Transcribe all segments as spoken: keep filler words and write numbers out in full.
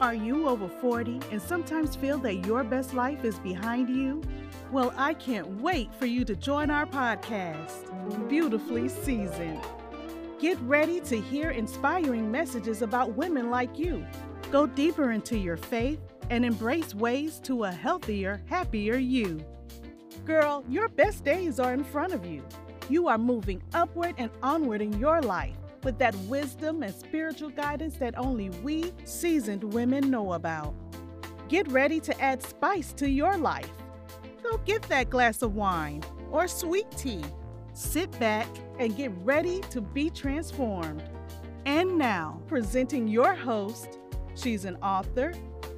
Are you over forty and sometimes feel that your best life is behind you? Well, I can't wait for you to join our podcast, Beautifully Seasoned. Get ready to hear inspiring messages about women like you. Go deeper into your faith and embrace ways to a healthier, happier you. Girl, your best days are in front of you. You are moving upward and onward in your life with that wisdom and spiritual guidance that only we seasoned women know about. Get ready to add spice to your life. Go get that glass of wine or sweet tea. Sit back and get ready to be transformed. And now, presenting your host, she's an author,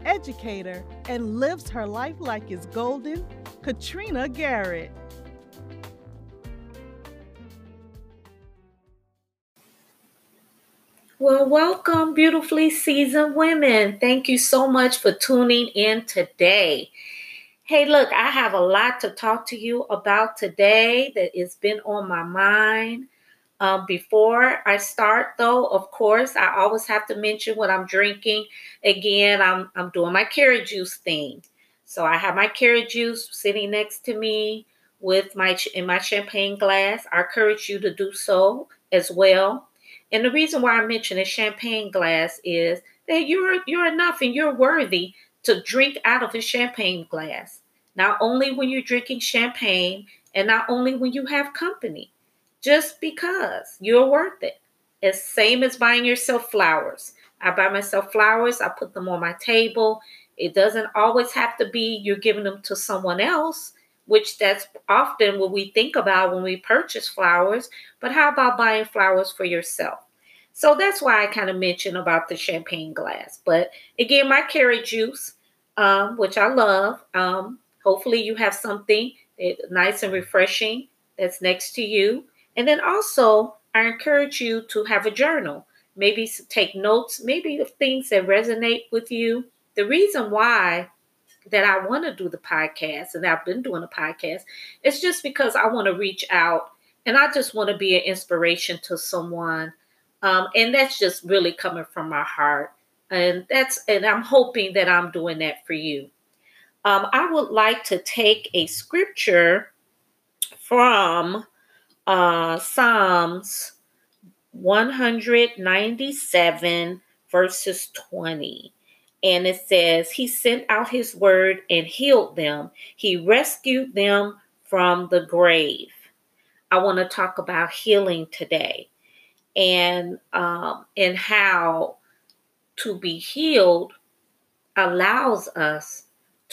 educator, and lives her life like it's golden, Katrina Garrett. Well, welcome, beautifully seasoned women. Thank you so much for tuning in today. Hey, look, I have a lot to talk to you about today that has been on my mind. Um, before I start, though, of course, I always have to mention what I'm drinking. Again, I'm, I'm doing my carrot juice thing. So I have my carrot juice sitting next to me with my in my champagne glass. I encourage you to do so as well. And the reason why I mention a champagne glass is that you're you're enough and you're worthy to drink out of a champagne glass. Not only when you're drinking champagne and not only when you have company, just because you're worth it. It's same as buying yourself flowers. I buy myself flowers. I put them on my table. It doesn't always have to be you're giving them to someone else, which that's often what we think about when we purchase flowers. But how about buying flowers for yourself? So that's why I kind of mentioned about the champagne glass. But again, my carrot juice, um, which I love. Um, hopefully you have something nice and refreshing that's next to you. And then also, I encourage you to have a journal. Maybe take notes, maybe the things that resonate with you. The reason why that I want to do the podcast, and I've been doing a podcast, it's just because I want to reach out and I just want to be an inspiration to someone. Um, and that's just really coming from my heart. And that's, and I'm hoping that I'm doing that for you. Um, I would like to take a scripture from uh, Psalms one ninety-seven, verses twenty. And it says, he sent out his word and healed them. He rescued them from the grave. I want to talk about healing today and, um, and how to be healed allows us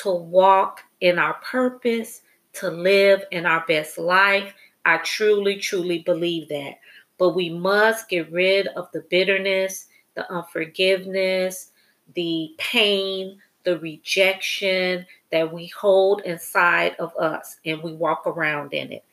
to walk in our purpose, to live in our best life. I truly, truly believe that. But we must get rid of the bitterness, the unforgiveness, the pain, the rejection that we hold inside of us and we walk around in it.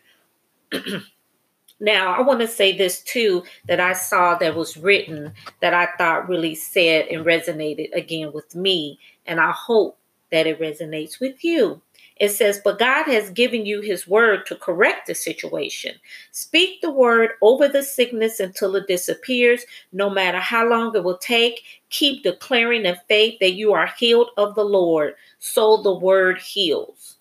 Now, I want to say this too, that I saw that was written that I thought really said and resonated again with me. And I hope that it resonates with you. It says, but God has given you his word to correct the situation. Speak the word over the sickness until it disappears, no matter how long it will take. Keep declaring in faith that you are healed of the Lord. So the word heals.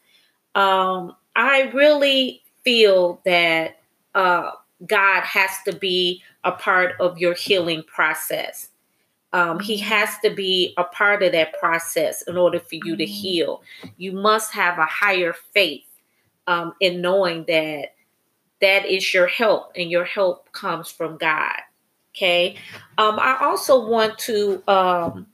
Um, I really feel that uh, God has to be a part of your healing process. Um, he has to be a part of that process in order for you to heal. You must have a higher faith um, in knowing that that is your help and your help comes from God. Okay. Um, I also want to um,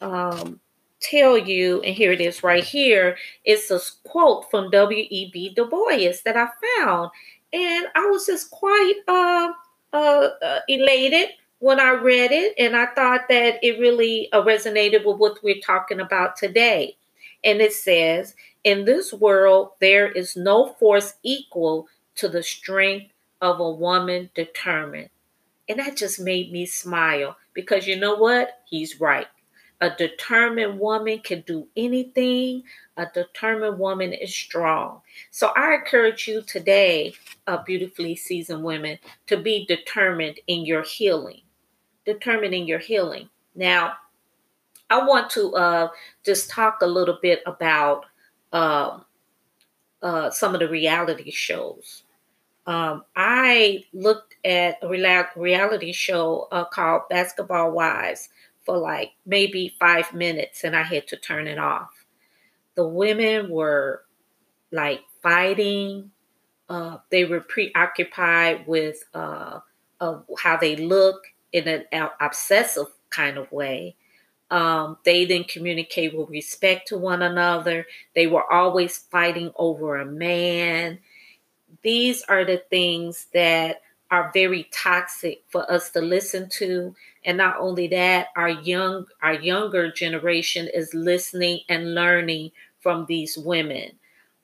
um, tell you, and here it is right here. It's a quote from W E B Du Bois that I found. And I was just quite uh, uh, uh, elated when I read it, and I thought that it really uh, resonated with what we're talking about today. And it says, in this world, there is no force equal to the strength of a woman determined. And that just made me smile because you know what? He's right. A determined woman can do anything. A determined woman is strong. So I encourage you today, uh, beautifully seasoned women, to be determined in your healing. Determining your healing. Now, I want to uh, just talk a little bit about uh, uh, some of the reality shows. Um, I looked at a reality show uh, called Basketball Wives for like maybe five minutes, and I had to turn it off. The women were like fighting. Uh, they were preoccupied with uh, of how they look in an obsessive kind of way. Um, they didn't communicate with respect to one another. They were always fighting over a man. These are the things that are very toxic for us to listen to. And not only that, our young, our younger generation is listening and learning from these women.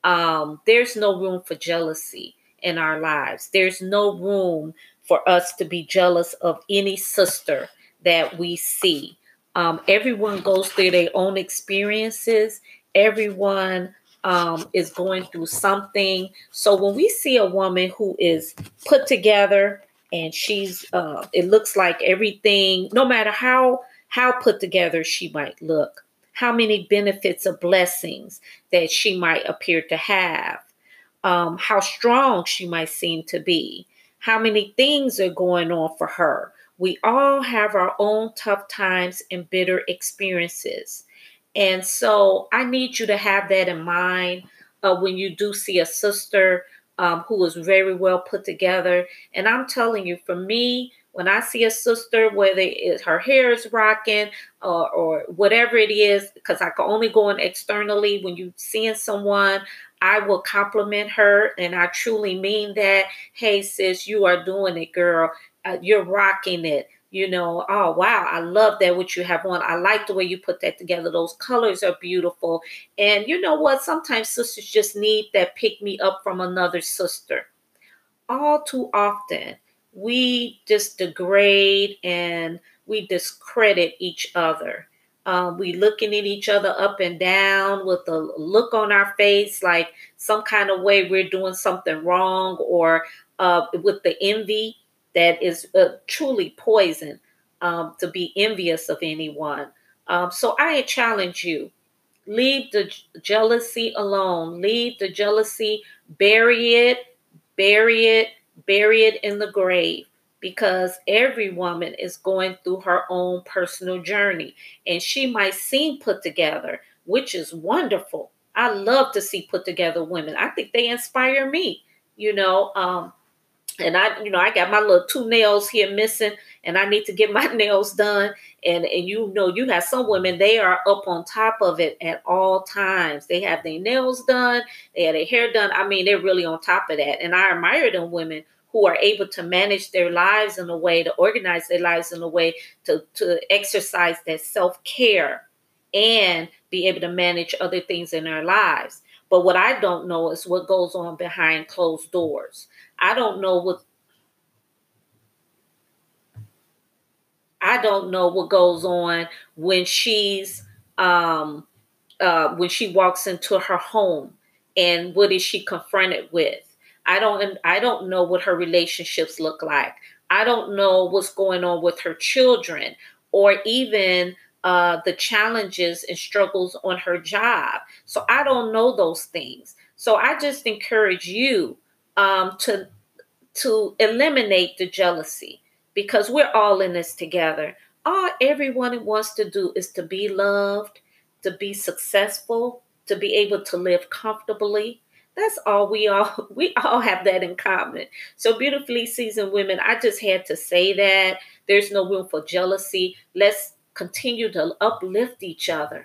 Um, there's no room for jealousy in our lives. There's no room for us to be jealous of any sister that we see. Um, everyone goes through their own experiences. Everyone um, is going through something. So when we see a woman who is put together and she's, uh, it looks like everything, no matter how, how put together she might look, how many benefits or blessings that she might appear to have, um, how strong she might seem to be, how many things are going on for her. We all have our own tough times and bitter experiences. And so I need you to have that in mind uh, when you do see a sister um, who is very well put together. And I'm telling you, for me, when I see a sister, whether it, her hair is rocking or, or whatever it is, because I can only go in externally, when you're seeing someone, I will compliment her. And I truly mean that. Hey, sis, you are doing it, girl. Uh, you're rocking it, you know, oh, wow, I love that what you have on. I like the way you put that together. Those colors are beautiful. And you know what? Sometimes sisters just need that pick me up from another sister. All too often, we just degrade and we discredit each other. Um, we looking at each other up and down with a look on our face, like some kind of way we're doing something wrong, or uh, with the envy. That is uh, truly poison um, to be envious of anyone. Um, so I challenge you, leave the j- jealousy alone. Leave the jealousy, bury it, bury it, bury it in the grave, because every woman is going through her own personal journey. And she might seem put together, which is wonderful. I love to see put together women. I think they inspire me, you know, um, And I, you know, I got my little two nails here missing, and I need to get my nails done. And, and you know, you have some women, they are up on top of it at all times. They have their nails done. They have their hair done. I mean, they're really on top of that. And I admire them women who are able to manage their lives in a way, to organize their lives in a way, to, to exercise that self-care and be able to manage other things in their lives. But what I don't know is what goes on behind closed doors. I don't know what I don't know what goes on when she's um, uh, when she walks into her home, and what is she confronted with? I don't I don't know what her relationships look like. I don't know what's going on with her children, or even Uh, the challenges and struggles on her job. So I don't know those things. So I just encourage you um, to, to eliminate the jealousy, because we're all in this together. All everyone wants to do is to be loved, to be successful, to be able to live comfortably. That's all we all, we all have that in common. So beautifully seasoned women, I just had to say that. There's no room for jealousy. Let's continue to uplift each other.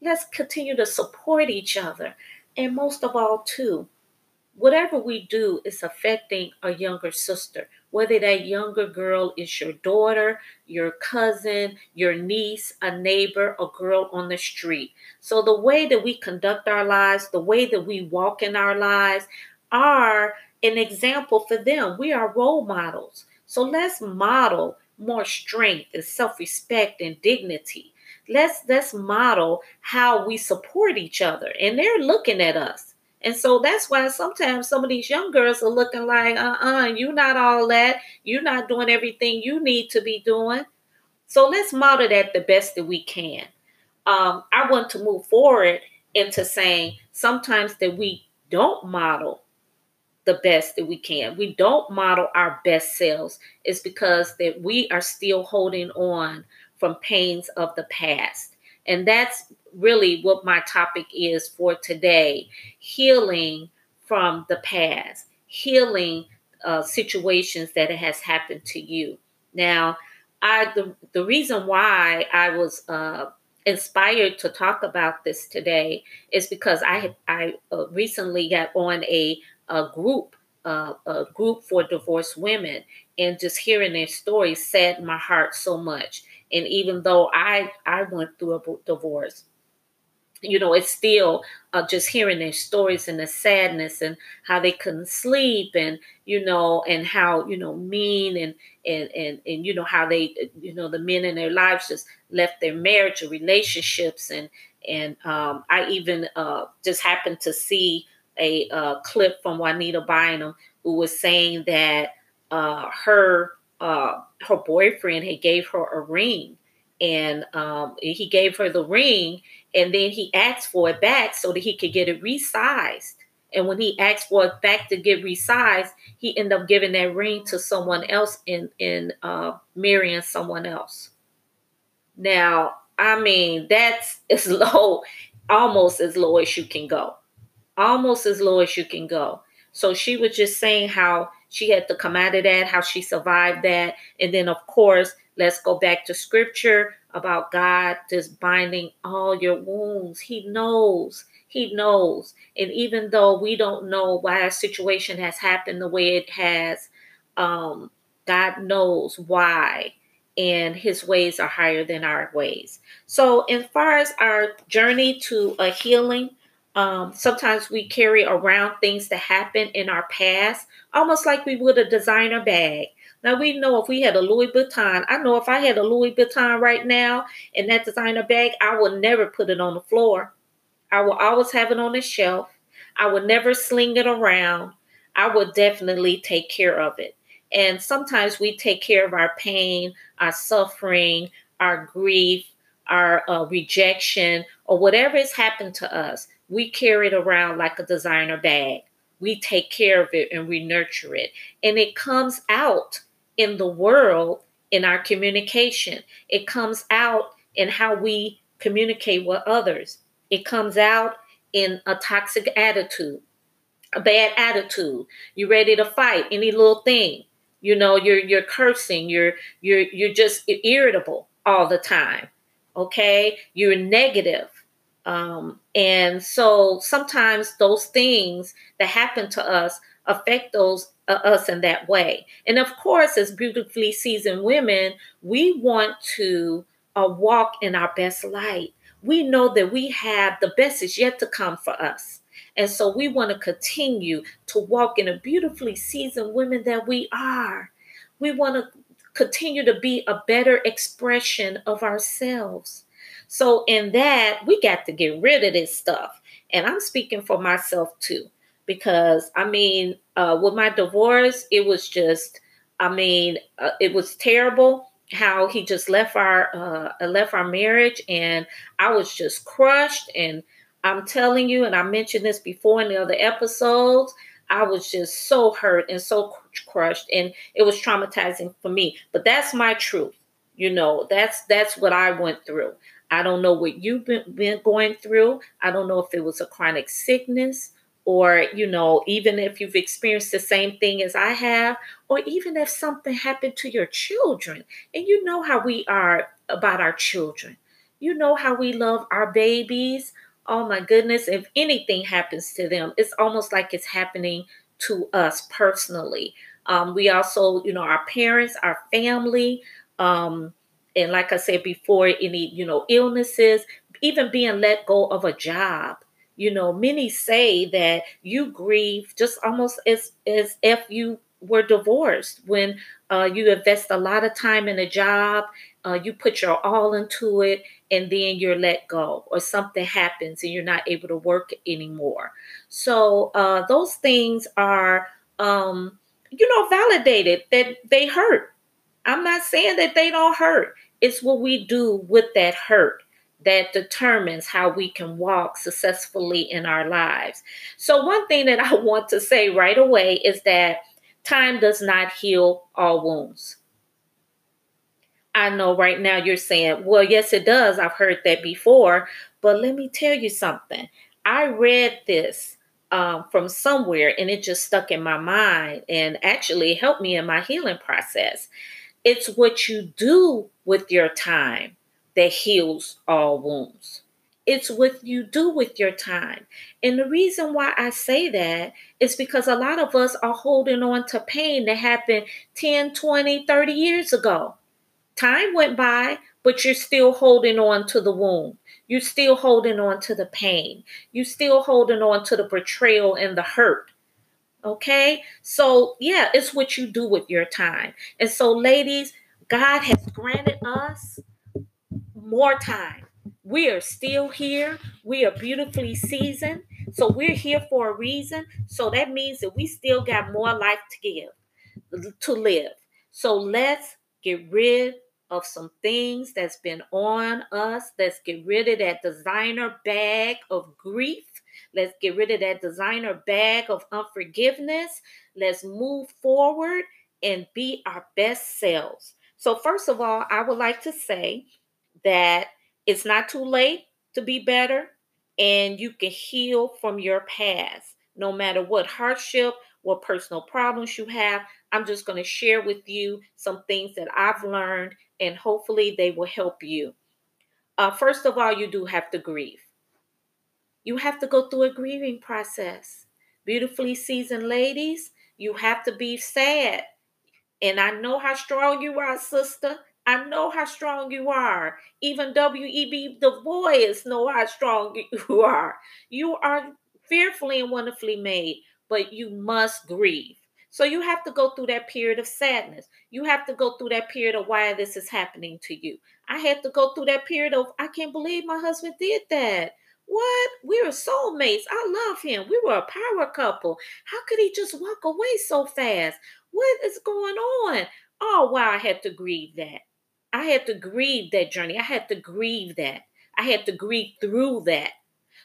Let's continue to support each other. And most of all, too, whatever we do is affecting a younger sister, whether that younger girl is your daughter, your cousin, your niece, a neighbor, a girl on the street. So the way that we conduct our lives, the way that we walk in our lives, are an example for them. We are role models. So let's model more strength and self-respect and dignity. Let's let's model how we support each other. And they're looking at us. And so that's why sometimes some of these young girls are looking like, uh-uh, you're not all that. You're not doing everything you need to be doing. So let's model that the best that we can. um, I want to move forward into saying sometimes that we don't model the best that we can. We don't model our best selves. It's because that we are still holding on from pains of the past. And that's really what my topic is for today. Healing from the past. Healing uh, situations that has happened to you. Now, I the, the reason why I was uh, inspired to talk about this today is because I I uh, recently got on a a group uh, a group for divorced women, and just hearing their stories saddened my heart so much. And even though I I went through a divorce, you know, it's still uh, just hearing their stories and the sadness and how they couldn't sleep, and, you know, and how, you know, mean and, and, and, and, you know, how they, you know, the men in their lives just left their marriage or relationships. And, and um, I even uh, just happened to see a uh, clip from Juanita Bynum, who was saying that uh, her, uh, her boyfriend had gave her a ring. And um, he gave her the ring, and then he asked for it back so that he could get it resized. And when he asked for it back to get resized, he ended up giving that ring to someone else and, and uh, marrying someone else. Now, I mean, that's as low, almost as low as you can go. Almost as low as you can go. So she was just saying how she had to come out of that, how she survived that. And then, of course, let's go back to scripture about God just binding all your wounds. He knows. He knows. And even though we don't know why a situation has happened the way it has, um, God knows why. And his ways are higher than our ways. So as far as our journey to a healing, Um, sometimes we carry around things that happen in our past, almost like we would a designer bag. Now, we know if we had a Louis Vuitton, I know if I had a Louis Vuitton right now in that designer bag, I would never put it on the floor. I will always have it on the shelf. I would never sling it around. I would definitely take care of it. And sometimes we take care of our pain, our suffering, our grief, our uh, rejection, or whatever has happened to us. We carry it around like a designer bag. We take care of it and we nurture it. And it comes out in the world, in our communication. It comes out in how we communicate with others. It comes out in a toxic attitude, a bad attitude. You're ready to fight any little thing. You know, you're you're cursing. You're you're you're just irritable all the time. Okay? You're negative. Um, and so sometimes those things that happen to us affect those uh, us in that way. And of course, as beautifully seasoned women, we want to uh, walk in our best light. We know that we have the best is yet to come for us. And so we want to continue to walk in a beautifully seasoned women that we are. We want to continue to be a better expression of ourselves. So in that, we got to get rid of this stuff. And I'm speaking for myself too, because I mean, uh, with my divorce, it was just, I mean, uh, it was terrible how he just left our, uh, left our marriage, and I was just crushed. And I'm telling you, and I mentioned this before in the other episodes, I was just so hurt and so crushed, and it was traumatizing for me, but that's my truth. You know, that's, that's what I went through. I don't know what you've been, been going through. I don't know if it was a chronic sickness, or, you know, even if you've experienced the same thing as I have, or even if something happened to your children. And you know how we are about our children. You know how we love our babies. Oh my goodness. If anything happens to them, it's almost like it's happening to us personally. Um, we also, you know, our parents, our family, um, and like I said before, any, you know, illnesses, even being let go of a job. You know, many say that you grieve just almost as, as if you were divorced when uh, you invest a lot of time in a job, uh, you put your all into it, and then you're let go, or something happens and you're not able to work anymore. So uh, those things are, um, you know, validated that they hurt. I'm not saying that they don't hurt. It's what we do with that hurt that determines how we can walk successfully in our lives. So one thing that I want to say right away is that time does not heal all wounds. I know right now you're saying, well, yes, it does. I've heard that before. But let me tell you something. I read this um, from somewhere and it just stuck in my mind and actually helped me in my healing process. It's what you do with your time that heals all wounds. It's what you do with your time. And the reason why I say that is because a lot of us are holding on to pain that happened ten, twenty, thirty years ago. Time went by, but you're still holding on to the wound. You're still holding on to the pain. You're still holding on to the betrayal and the hurt. Okay? So, yeah, it's what you do with your time. And so, ladies, God has granted us more time. We are still here. We are beautifully seasoned. So we're here for a reason. So that means that we still got more life to give, to live. So let's get rid of some things that's been on us. Let's get rid of that designer bag of grief. Let's get rid of that designer bag of unforgiveness. Let's move forward and be our best selves. So first of all, I would like to say that it's not too late to be better, and you can heal from your past, no matter what hardship, what personal problems you have. I'm just going to share with you some things that I've learned, and hopefully they will help you. Uh, first of all, you do have to grieve. You have to go through a grieving process. Beautifully seasoned ladies, you have to be sad. And I know how strong you are, sister. I know how strong you are. Even W E B Du Bois know how strong you are. You are fearfully and wonderfully made. But you must grieve. So you have to go through that period of sadness. You have to go through that period of why this is happening to you. I had to go through that period of, I can't believe my husband did that. What? We were soulmates. I love him. We were a power couple. How could he just walk away so fast? What is going on? Oh, wow. I had to grieve that. I had to grieve that journey. I had to grieve that. I had to grieve through that.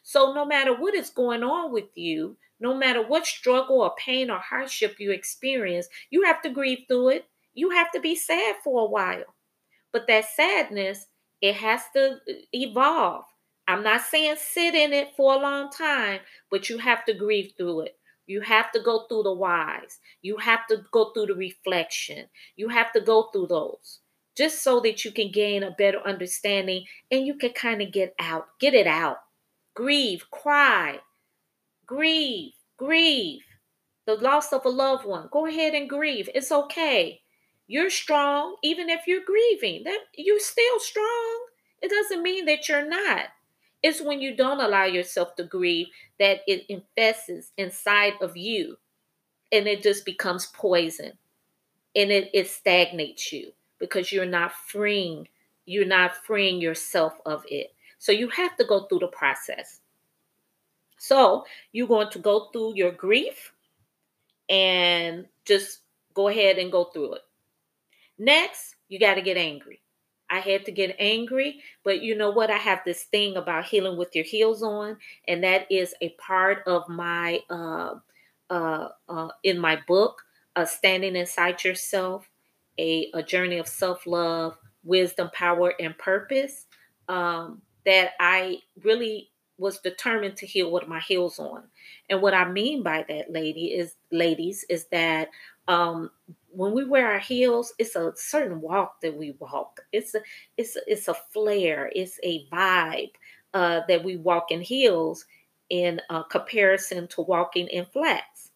So no matter what is going on with you, no matter what struggle or pain or hardship you experience, you have to grieve through it. You have to be sad for a while. But that sadness, it has to evolve. I'm not saying sit in it for a long time, but you have to grieve through it. You have to go through the whys. You have to go through the reflection. You have to go through those just so that you can gain a better understanding and you can kind of get out, get it out. Grieve, cry. Grieve, grieve. The loss of a loved one. Go ahead and grieve. It's okay. You're strong, even if you're grieving. That you're still strong. It doesn't mean that you're not. It's when you don't allow yourself to grieve that it infests inside of you, and it just becomes poison, and it, it stagnates you because you're not freeing. You're not freeing yourself of it. So you have to go through the process. So you're going to go through your grief and just go ahead and go through it. Next, you got to get angry. I had to get angry, but you know what? I have this thing about healing with your heels on, and that is a part of my, uh, uh, uh, in my book, uh, Standing Inside Yourself, a, a Journey of Self-Love, Wisdom, Power, and Purpose, um, that I really was determined to heal with my heels on. And what I mean by that, lady is ladies, is that um, when we wear our heels, it's a certain walk that we walk. It's a, it's a, it's a flair. It's a vibe uh, that we walk in heels in uh, comparison to walking in flats.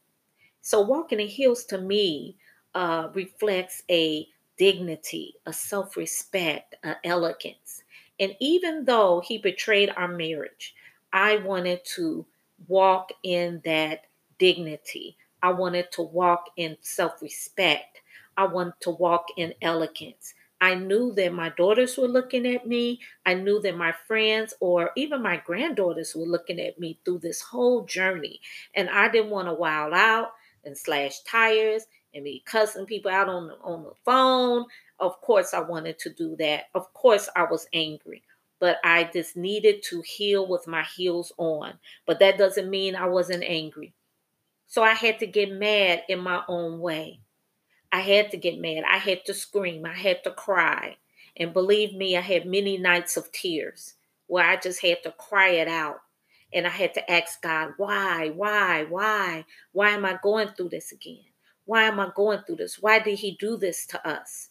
So walking in heels to me uh, reflects a dignity, a self-respect, an elegance. And even though he betrayed our marriage, I wanted to walk in that dignity. I wanted to walk in self-respect. I wanted to walk in elegance. I knew that my daughters were looking at me. I knew that my friends or even my granddaughters were looking at me through this whole journey. And I didn't want to wild out and slash tires and be cussing people out on the, on the phone. Of course, I wanted to do that. Of course, I was angry. but I just needed to heal with my heels on. But that doesn't mean I wasn't angry. So I had to get mad in my own way. I had to get mad. I had to scream. I had to cry. And believe me, I had many nights of tears where I just had to cry it out. And I had to ask God, why, why, why? Why am I going through this again? Why am I going through this? Why did he do this to us?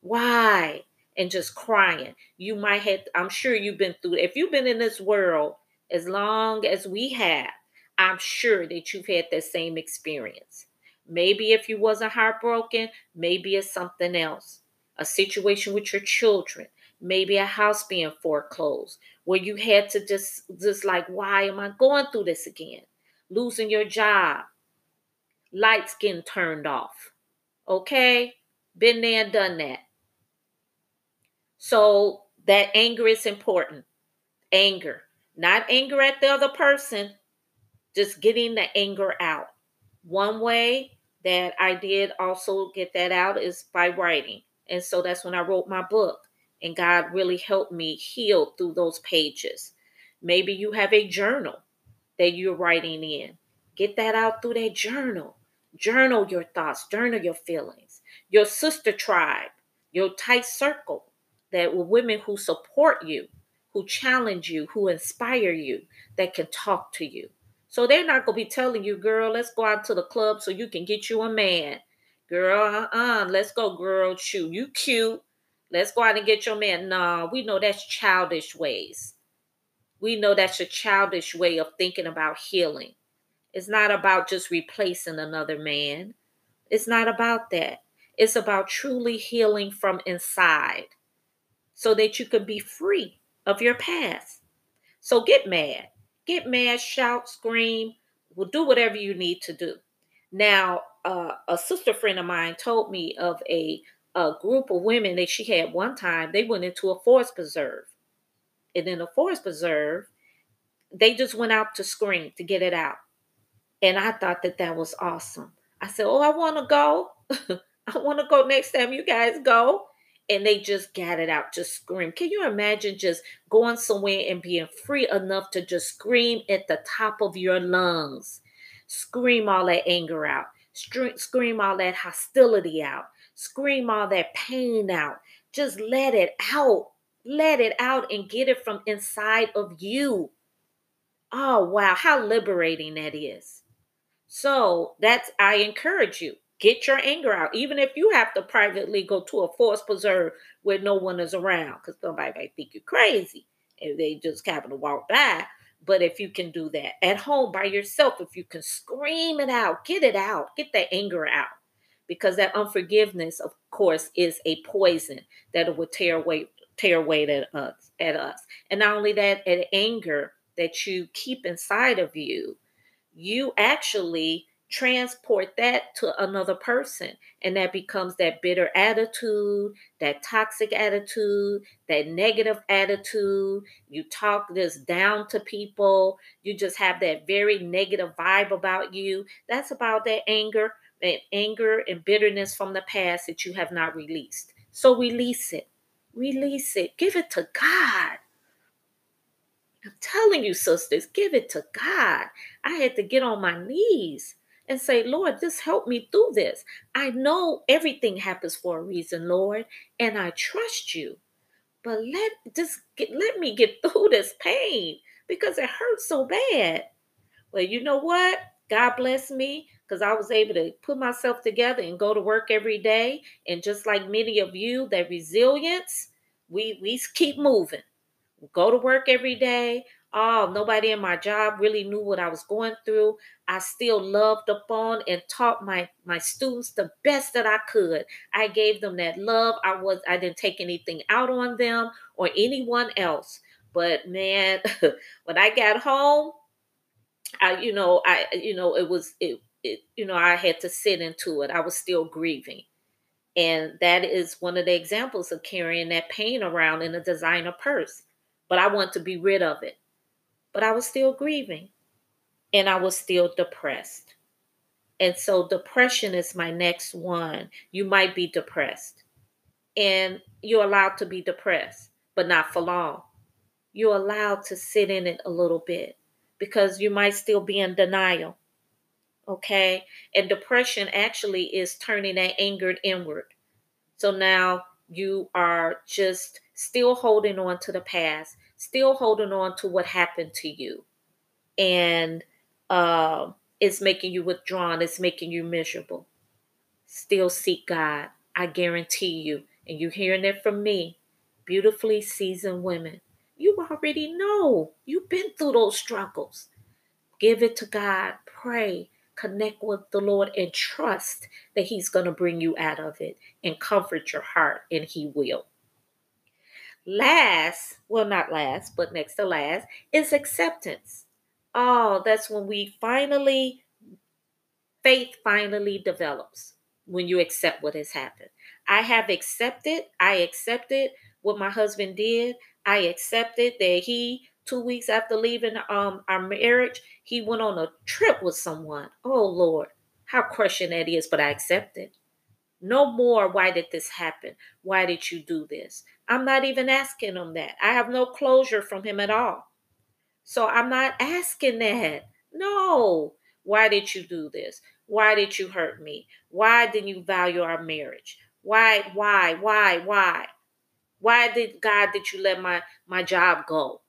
Why? And just crying. You might have, I'm sure you've been through, if you've been in this world as long as we have, I'm sure that you've had that same experience. Maybe if you wasn't heartbroken, maybe it's something else. A situation with your children, maybe a house being foreclosed, where you had to just, just like, why am I going through this again? Losing your job, lights getting turned off. Okay? Been there and done that. So that anger is important. Anger. Not anger at the other person. Just getting the anger out. One way that I did also get that out is by writing. And so that's when I wrote my book. And God really helped me heal through those pages. Maybe you have a journal that you're writing in. Get that out through that journal. Journal your thoughts. Journal your feelings. Your sister tribe. Your tight circle. That were women who support you, who challenge you, who inspire you, that can talk to you. So they're not going to be telling you, girl, let's go out to the club so you can get you a man. Girl, uh-uh, let's go, girl, shoot, you cute. Let's go out and get your man. No, we know that's childish ways. We know that's a childish way of thinking about healing. It's not about just replacing another man. It's not about that. It's about truly healing from inside so that you can be free of your past. So get mad. Get mad, shout, scream, well, do whatever you need to do. Now, uh, a sister friend of mine told me of a, a group of women that she had one time. They went into a forest preserve. And in a forest preserve, they just went out to scream, to get it out. And I thought that that was awesome. I said, oh, I want to go. I want to go next time you guys go. And they just got it out, just scream. Can you imagine just going somewhere and being free enough to just scream at the top of your lungs? Scream all that anger out. Scream all that hostility out. Scream all that pain out. Just let it out. Let it out and get it from inside of you. Oh, wow. How liberating that is. So that's, I encourage you. Get your anger out, even if you have to privately go to a forest preserve where no one is around, because somebody might think you're crazy if they just happen to walk by. But if you can do that at home by yourself, if you can scream it out, get it out, get that anger out, because that unforgiveness, of course, is a poison that will tear away, tear away at us, at us. And not only that, that anger that you keep inside of you, you actually transport that to another person, and that becomes that bitter attitude, that toxic attitude, that negative attitude. You talk this down to people. You just have that very negative vibe about you. That's about that anger and anger and bitterness from the past that you have not released. So release it. Release it. Give it to God. I'm telling you, sisters, give it to God. I had to get on my knees and say, Lord, just help me through this. I know everything happens for a reason, Lord, and I trust you. But let just get, let me get through this pain because it hurts so bad. Well, you know what? God bless me because I was able to put myself together and go to work every day. And just like many of you, that resilience, we, we keep moving. Go to work every day. Oh, nobody in my job really knew what I was going through. I still loved upon and taught my, my students the best that I could. I gave them that love. I was I didn't take anything out on them or anyone else. But man, when I got home, I you know I you know it was it, it you know I had to sit into it. I was still grieving, and that is one of the examples of carrying that pain around in a designer purse. But I want to be rid of it. But I was still grieving and I was still depressed. And so depression is my next one. You might be depressed and you're allowed to be depressed, but not for long. you're allowed to sit in it a little bit, because you might still be in denial. Okay. And depression actually is turning that anger inward. So now you are just still holding on to the past, still holding on to what happened to you. And uh, it's making you withdrawn. It's making you miserable. Still seek God. I guarantee you. And you're hearing it from me. Beautifully seasoned women. You already know. You've been through those struggles. Give it to God. Pray. Connect with the Lord and trust that he's going to bring you out of it and comfort your heart, and he will. Last, well, not last, but next to last is acceptance. Oh, that's when we finally, faith finally develops, when you accept what has happened. I have accepted, I accepted what my husband did. I accepted that he, two weeks after leaving um, our marriage, he went on a trip with someone. Oh, Lord, how crushing that is, but I accepted. No more, why did this happen? Why did you do this? I'm not even asking him that. I have no closure from him at all. So I'm not asking that. No. Why did you do this? Why did you hurt me? Why didn't you value our marriage? Why, why, why, why? Why did God, did you let my, my job go?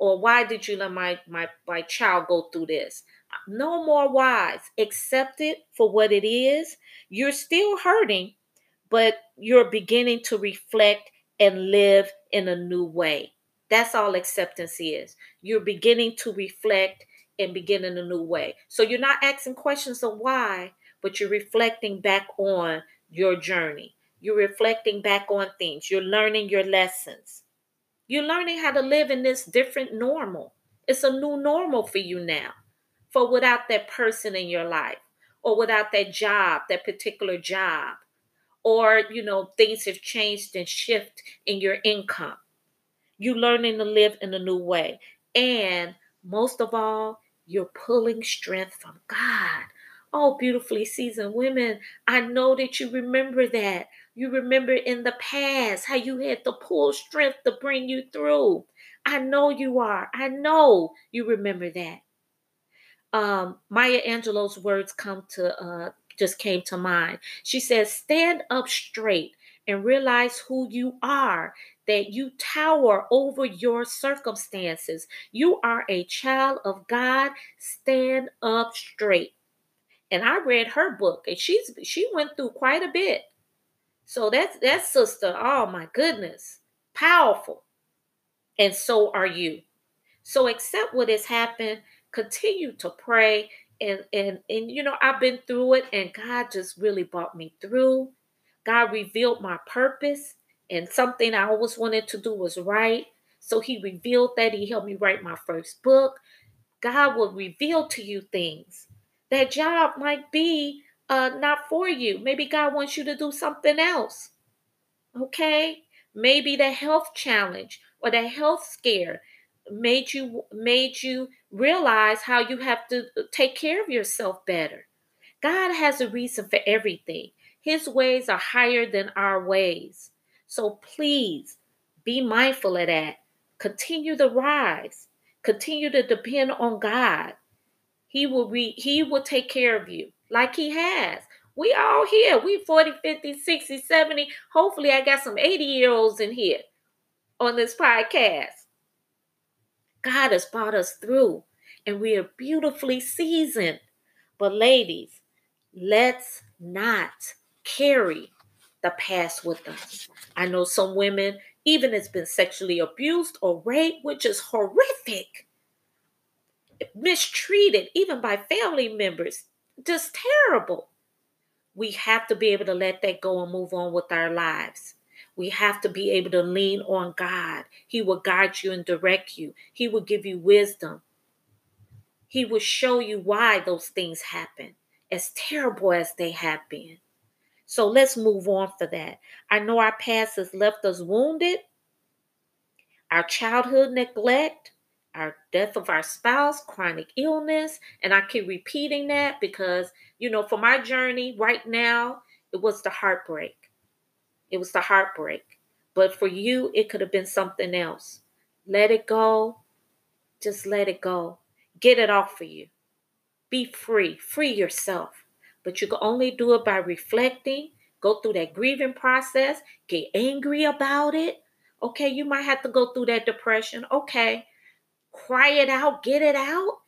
Or why did you let my, my, my child go through this? No more whys. Accept it for what it is. You're still hurting, but you're beginning to reflect and live in a new way. That's all acceptance is. You're beginning to reflect and begin in a new way. So you're not asking questions of why, but you're reflecting back on your journey. You're reflecting back on things. You're learning your lessons. You're learning how to live in this different normal. It's a new normal for you now. For without that person in your life, or without that job, that particular job, or, you know, things have changed and shift in your income. You're learning to live in a new way. And most of all, you're pulling strength from God. Oh, beautifully seasoned women, I know that you remember that. You remember in the past how you had to pull strength to bring you through. I know you are. I know you remember that. Um, Maya Angelou's words come to uh, just came to mind. She says, stand up straight and realize who you are, that you tower over your circumstances. You are a child of God. Stand up straight. And I read her book, and she's she went through quite a bit. So that's that sister, oh my goodness, powerful. And so are you. So accept what has happened. Continue to pray. And, and, and, you know, I've been through it, and God just really brought me through. God revealed my purpose, and something I always wanted to do was write. So he revealed that. He helped me write my first book. God will reveal to you things. That job might be uh, not for you. Maybe God wants you to do something else. Okay? Maybe the health challenge or the health scare made you made you realize how you have to take care of yourself better. God has a reason for everything. His ways are higher than our ways. So please be mindful of that. Continue to rise. Continue to depend on God. He will re- He will take care of you like he has. We all here. We forty, fifty, sixty, seventy. Hopefully I got some eighty-year-olds in here on this podcast. God has brought us through, and we are beautifully seasoned. But ladies, let's not carry the past with us. I know some women even has been sexually abused or raped, which is horrific. Mistreated, even by family members, just terrible. We have to be able to let that go and move on with our lives. We have to be able to lean on God. He will guide you and direct you. He will give you wisdom. He will show you why those things happen, as terrible as they have been. So let's move on for that. I know our past has left us wounded. Our childhood neglect, our death of our spouse, chronic illness. And I keep repeating that because, you know, for my journey right now, it was the heartbreak. It was the heartbreak. But for you, it could have been something else. Let it go. Just let it go. Get it off of you. Be free. Free yourself. But you can only do it by reflecting. Go through that grieving process. Get angry about it. Okay, you might have to go through that depression. Okay, cry it out. Get it out.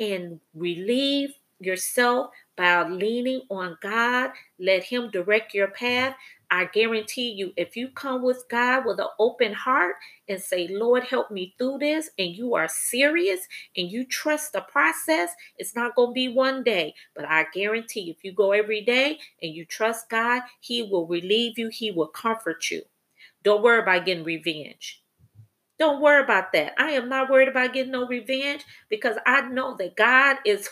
And relieve yourself by leaning on God. Let Him direct your path. I guarantee you, if you come with God with an open heart and say, Lord, help me through this, and you are serious and you trust the process, it's not going to be one day. But I guarantee if you go every day and you trust God, He will relieve you. He will comfort you. Don't worry about getting revenge. Don't worry about that. I am not worried about getting no revenge because I know that God is,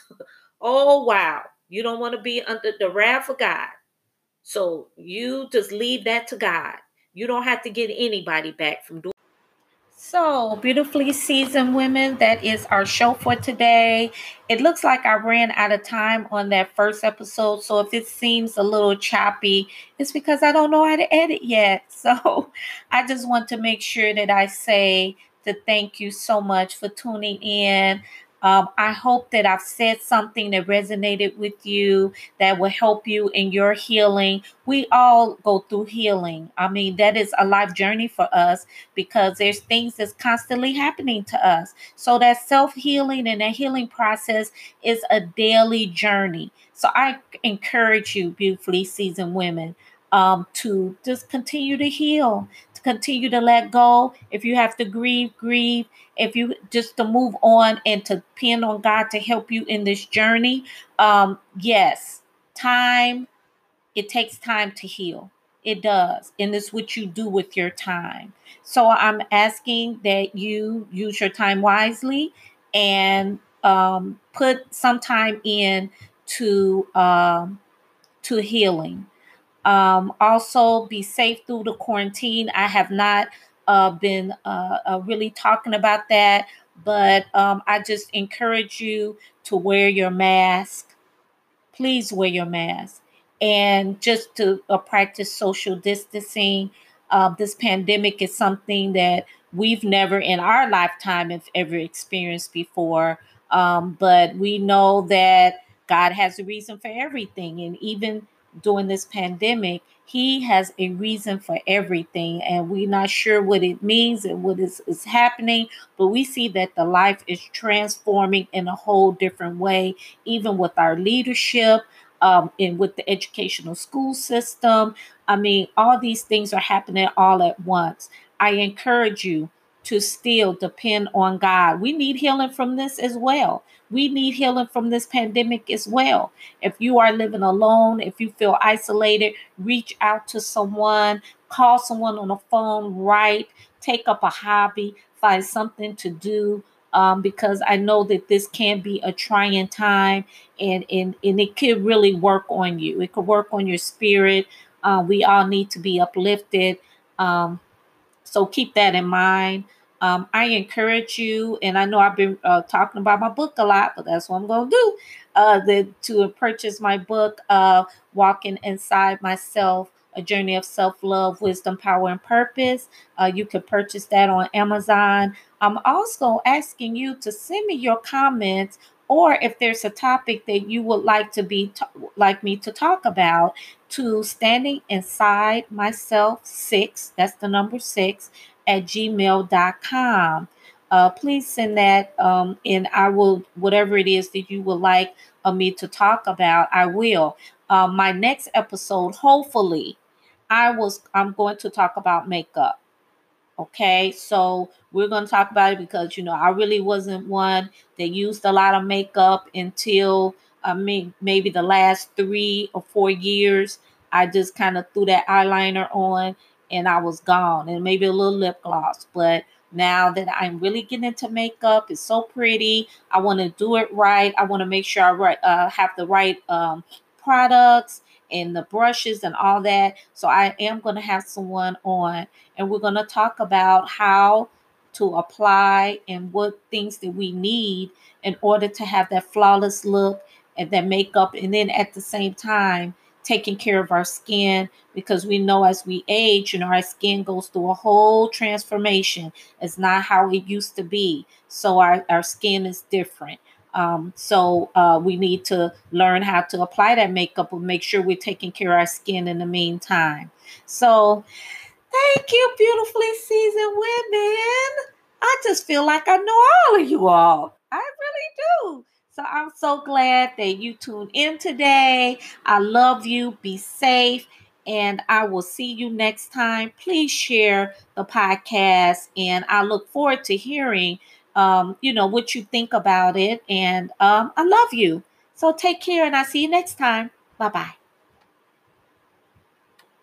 oh, wow. You don't want to be under the wrath of God. So you just leave that to God. You don't have to get anybody back from doing it. So, beautifully seasoned women, that is our show for today. It looks like I ran out of time on that first episode. So if it seems a little choppy, it's because I don't know how to edit yet. So I just want to make sure that I say to thank you so much for tuning in. Um, I hope that I've said something that resonated with you that will help you in your healing. We all go through healing. I mean, that is a life journey for us because there's things that's constantly happening to us. So that self-healing and that healing process is a daily journey. So I encourage you, beautifully seasoned women, um, to just continue to heal. Continue to let go. If you have to grieve, grieve. If you just to move on and to depend on God to help you in this journey. Um, yes, time, it takes time to heal. It does. And it's what you do with your time. So I'm asking that you use your time wisely and um, put some time in to, um, to healing. Um, also, be safe through the quarantine. I have not uh, been uh, uh, really talking about that, but um, I just encourage you to wear your mask. Please wear your mask. And just to uh, practice social distancing. Uh, this pandemic is something that we've never in our lifetime have ever experienced before, um, but we know that God has a reason for everything, and even during this pandemic, He has a reason for everything, and we're not sure what it means and what is, is happening, but we see that the life is transforming in a whole different way, even with our leadership um, and with the educational school system. I mean, all these things are happening all at once. I encourage you to still depend on God. We need healing from this as well. We need healing from this pandemic as well. If you are living alone, if you feel isolated, reach out to someone, call someone on the phone, write, take up a hobby, find something to do, um, because I know that this can be a trying time, and, and, and it could really work on you. It could work on your spirit. Uh, we all need to be uplifted. Um, So keep that in mind. Um, I encourage you, and I know I've been uh, talking about my book a lot, but that's what I'm going to do, uh, the, to purchase my book, uh, Walking Inside Myself, A Journey of Self-Love, Wisdom, Power, and Purpose. Uh, you can purchase that on Amazon. I'm also asking you to send me your comments, or if there's a topic that you would like to be t- like me to talk about, to standing inside myself six, that's the number six, at gmail dot com. Uh, please send that, um, and I will, whatever it is that you would like uh, me to talk about, I will. Uh, my next episode, hopefully, I was I'm going to talk about makeup. Okay, so we're going to talk about it because, you know, I really wasn't one that used a lot of makeup until uh, may, maybe the last three or four years. I just kind of threw that eyeliner on and I was gone, and maybe a little lip gloss. But now that I'm really getting into makeup, it's so pretty. I want to do it right. I want to make sure I uh, have the right um, products and the brushes and all that. So I am going to have someone on, and we're going to talk about how to apply and what things that we need in order to have that flawless look and that makeup. And then at the same time, taking care of our skin, because we know as we age, you know, our skin goes through a whole transformation. It's not how it used to be. So our, our skin is different. Um, so uh, we need to learn how to apply that makeup and make sure we're taking care of our skin in the meantime. So thank you, beautifully seasoned women. I just feel like I know all of you all. I really do. So I'm so glad that you tuned in today. I love you. Be safe. And I will see you next time. Please share the podcast. And I look forward to hearing, um, you know, what you think about it. And um, I love you. So take care, and I'll see you next time. Bye-bye.